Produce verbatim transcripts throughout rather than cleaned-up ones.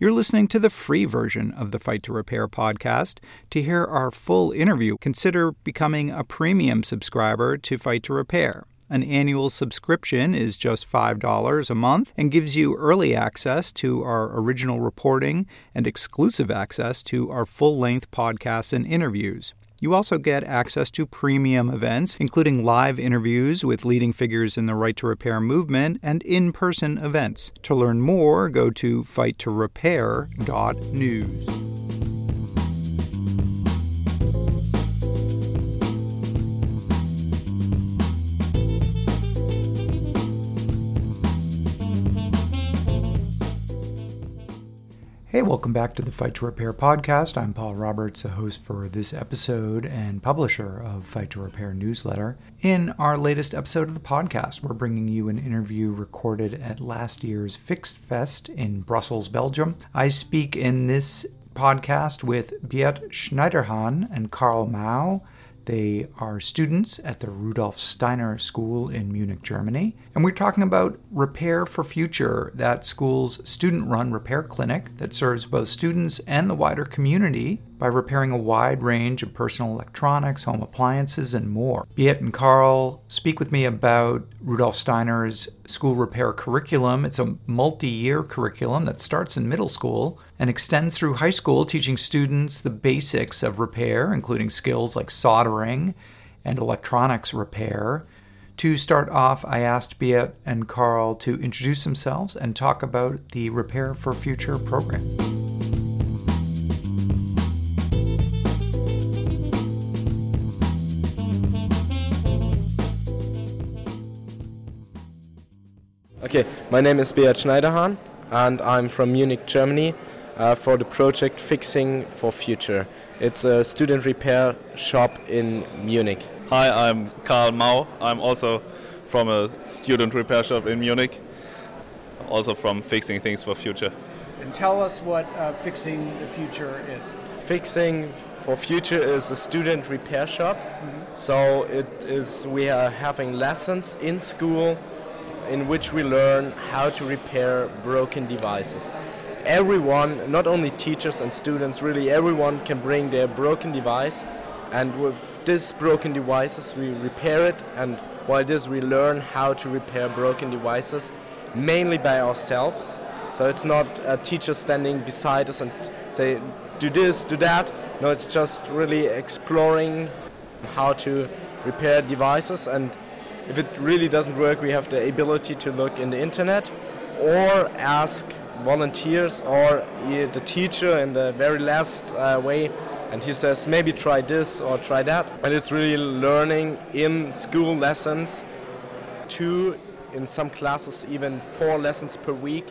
You're listening to the free version of the Fight to Repair podcast. To hear our full interview, consider becoming a premium subscriber to Fight to Repair. An annual subscription is just five dollars a month and gives you early access to our original reporting and exclusive access to our full-length podcasts and interviews. You also get access to premium events, including live interviews with leading figures in the Right to Repair movement and in-person events. To learn more, go to fight to repair dot news. Hey, welcome back to the Fight to Repair podcast. I'm Paul Roberts, the host for this episode and publisher of Fight to Repair newsletter. In our latest episode of the podcast, we're bringing you an interview recorded at last year's Fix Fest in Brussels, Belgium. I speak in this podcast with Beat Schneiderhan and Karl Mau. They are students at the Rudolf Steiner School in Munich, Germany. And we're talking about Repair for Future, that school's student-run repair clinic that serves both students and the wider community by repairing a wide range of personal electronics, home appliances, and more. Beat and Karl speak with me about Rudolf Steiner's school repair curriculum. It's a multi-year curriculum that starts in middle school and extends through high school, teaching students the basics of repair, including skills like soldering and electronics repair. To start off, I asked Beat and Karl to introduce themselves and talk about the Repair for Future program. Okay, my name is Beat Schneiderhan and I'm from Munich, Germany uh, for the project Fixing for Future. It's a student repair shop in Munich. Hi, I'm Karl Mau. I'm also from a student repair shop in Munich, also from Fixing Things for Future. And tell us what uh, Fixing the Future is. Fixing for Future is a student repair shop. Mm-hmm. So it is we are having lessons in school in which we learn how to repair broken devices. Everyone, not only teachers and students, really everyone can bring their broken device, and with these broken devices we repair it, and while this we learn how to repair broken devices, mainly by ourselves. So it's not a teacher standing beside us and say, do this, do that. No, it's just really exploring how to repair devices, and if it really doesn't work, we have the ability to look in the internet or ask volunteers or the teacher in the very last uh, way, and he says maybe try this or try that. And it's really learning in school lessons, two, in some classes even four lessons per week,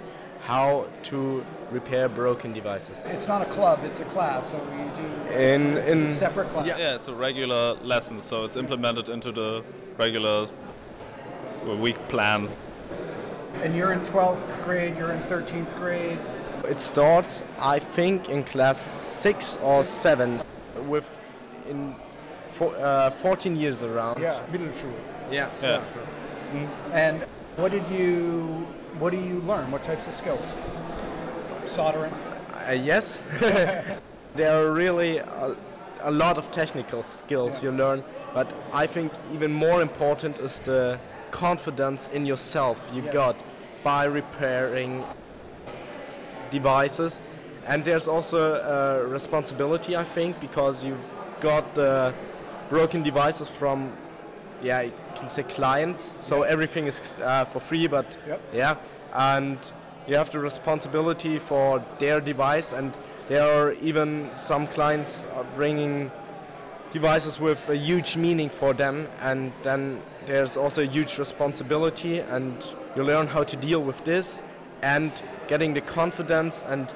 how to repair broken devices. It's not a club, it's a class, so we do in, it's, it's in, a separate class. Yeah, yeah, it's a regular lesson, so it's implemented into the regular week plans. And you're in twelfth grade, you're in thirteenth grade? It starts, I think, in class six or six. seven, with in for, uh, fourteen years around. Yeah, Mittelschule. Yeah. yeah. yeah. And what did you, what do you learn? What types of skills? Soldering? Uh, yes. There are really uh, a lot of technical skills yeah. you learn, but I think even more important is the confidence in yourself you yeah. got by repairing devices. And there's also a responsibility, I think, because you got the broken devices from, yeah, you can say clients, so yeah. everything is uh, for free, but yep. yeah, and you have the responsibility for their device, and there are even some clients bringing devices with a huge meaning for them, and then there's also a huge responsibility, and you learn how to deal with this and getting the confidence, and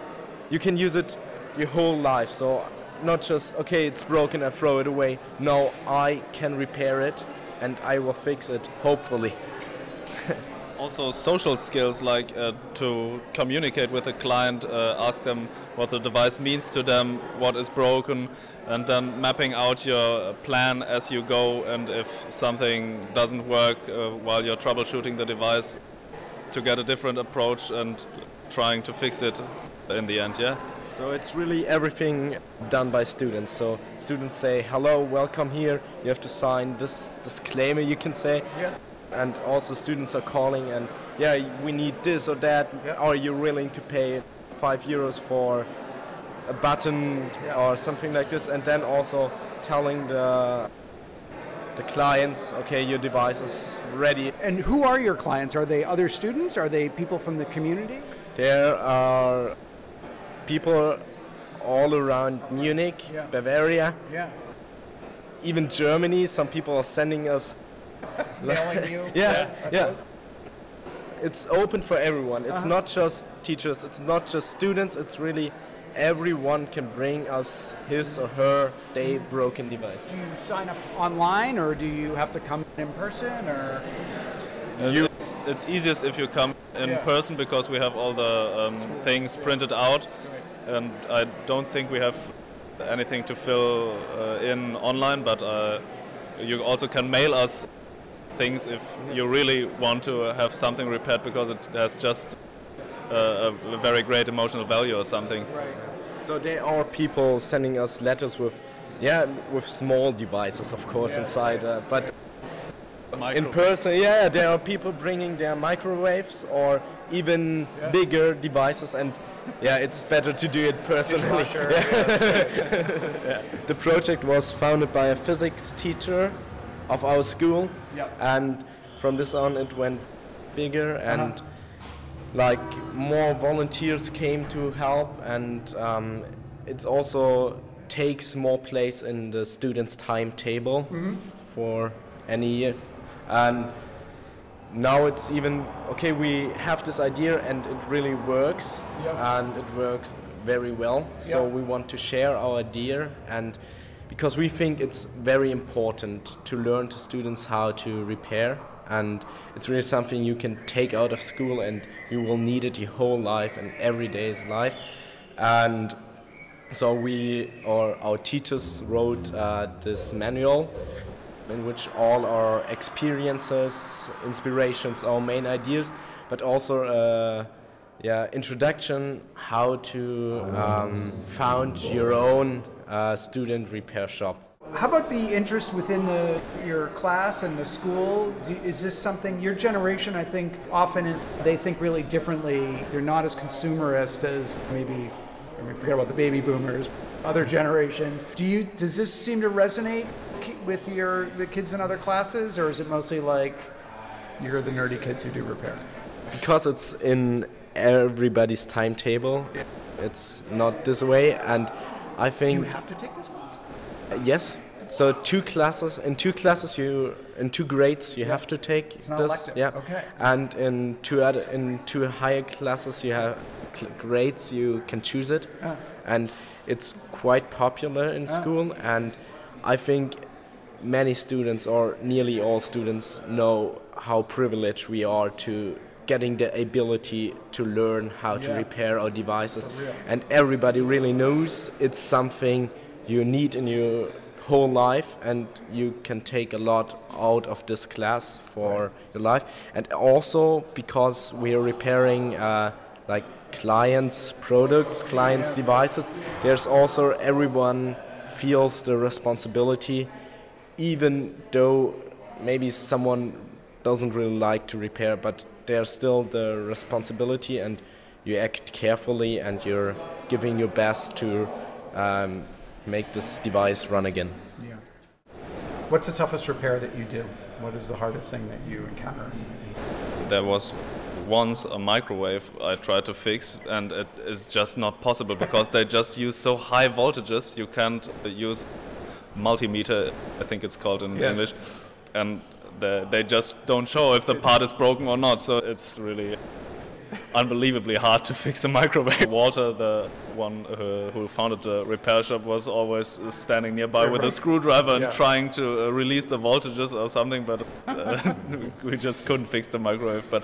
you can use it your whole life. So not just, okay, it's broken, I throw it away. No, I can repair it and I will fix it, hopefully. Also social skills, like uh, to communicate with a client, uh, ask them what the device means to them, what is broken, and then mapping out your plan as you go, and if something doesn't work uh, while you're troubleshooting the device, to get a different approach and trying to fix it. in the end, yeah? So it's really everything done by students. So students say, hello, welcome here. You have to sign this disclaimer, you can say. Yes. And also students are calling and, yeah, we need this or that. Yeah. Are you willing to pay five euros for a button yeah. or something like this? And then also telling the the clients, okay, your device is ready. And who are your clients? Are they other students? Are they people from the community? There are people all around Munich, yeah. Bavaria, yeah. even Germany. Some people are sending us. Mailing you? Yeah, yeah. yeah. It's open for everyone. It's uh-huh. not just teachers. It's not just students. It's really everyone can bring us his or her day broken device. Do you sign up online or do you have to come in person? Or you, it's, it's easiest if you come in yeah. person because we have all the um, things printed out and I don't think we have anything to fill uh, in online, but uh, you also can mail us things if you really want to have something repaired because it has just Uh, a, a very great emotional value or something. Right. So there are people sending us letters with, yeah, with small devices, of course, yeah, inside. Uh, but in person, yeah, there are people bringing their microwaves or even yeah. bigger devices, and yeah, it's better to do it personally. Dishwasher, yeah. yeah. The project was founded by a physics teacher of our school, yeah. and from this on, it went bigger and. Uh-huh. Like more volunteers came to help, and um, it also takes more place in the students' timetable mm-hmm. for any year. And now it's even okay. We have this idea, and it really works, yep. and it works very well. Yep. So we want to share our idea, and because we think it's very important to learn to students how to repair. And it's really something you can take out of school and you will need it your whole life and every day's life. And so we, or our teachers wrote uh, this manual in which all our experiences, inspirations, our main ideas, but also uh, yeah, introduction, how to um, found your own uh, student repair shop. How about the interest within the, your class and the school? Do, is this something, your generation, I think, often is, they think really differently. They're not as consumerist as maybe, I mean, forget about the baby boomers, other generations. Do you, does this seem to resonate with your the kids in other classes, or is it mostly like you're the nerdy kids who do repair? Because it's in everybody's timetable, yeah. it's not this way, and I think... Do you have to take this class? Yes. So two classes in two classes you in two grades you yeah. have to take it's not this. Elective. Yeah. Okay. And in two other in two higher classes you have cl- grades you can choose it. Uh. And it's quite popular in uh. school, and I think many students or nearly all students know how privileged we are to getting the ability to learn how yeah. to repair our devices. And everybody really knows it's something you need in your whole life, and you can take a lot out of this class for your life. And also because we are repairing uh, like clients' products, clients' devices, there's also everyone feels the responsibility, even though maybe someone doesn't really like to repair, but there's still the responsibility, and you act carefully and you're giving your best to um, make this device run again. Yeah. What's the toughest repair that you do? What is the hardest thing that you encounter? There was once a microwave I tried to fix, and it is just not possible because they just use so high voltages. You can't use multimeter, I think it's called in yes. English, and they, they just don't show if the part is broken or not. So it's really unbelievably hard to fix a microwave. Walter, the one uh, who founded the repair shop, was always standing nearby with a screwdriver and yeah. trying to uh, release the voltages or something, but uh, we just couldn't fix the microwave. But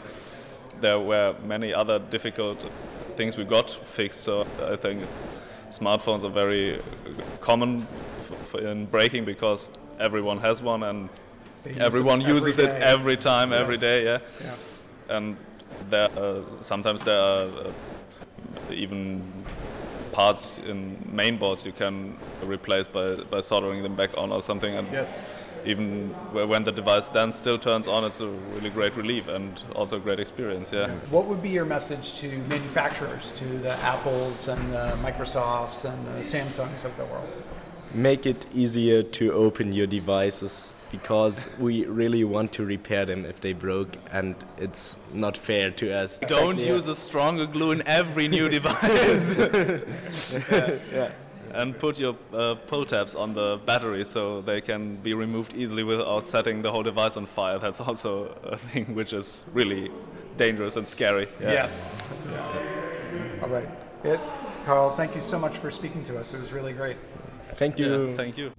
there were many other difficult things we got fixed, so I think smartphones are very common f- f- in breaking because everyone has one and everyone uses it every time, every day, yeah. yeah. And There, uh, sometimes there are uh, even parts in mainboards you can replace by, by soldering them back on or something. And yes. Even when the device then still turns on, it's a really great relief and also a great experience, yeah. What would be your message to manufacturers, to the Apples and the Microsofts and the Samsungs of the world? Make it easier to open your devices, because we really want to repair them if they broke, and it's not fair to us. Don't exactly. use a stronger glue in every new device. yeah. Yeah. And put your uh, pull tabs on the battery so they can be removed easily without setting the whole device on fire. That's also a thing which is really dangerous and scary. Yeah. Yes. Yeah. All right. It, Karl, thank you so much for speaking to us. It was really great. Thank you. Yeah, thank you.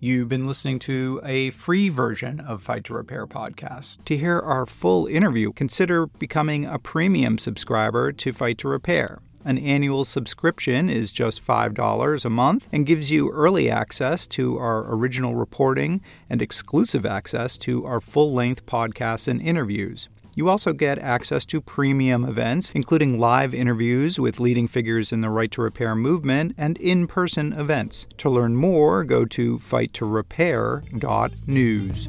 You've been listening to a free version of Fight to Repair podcast. To hear our full interview, consider becoming a premium subscriber to Fight to Repair. An annual subscription is just five dollars a month and gives you early access to our original reporting and exclusive access to our full-length podcasts and interviews. You also get access to premium events, including live interviews with leading figures in the Right to Repair movement and in-person events. To learn more, go to fight to repair dot news.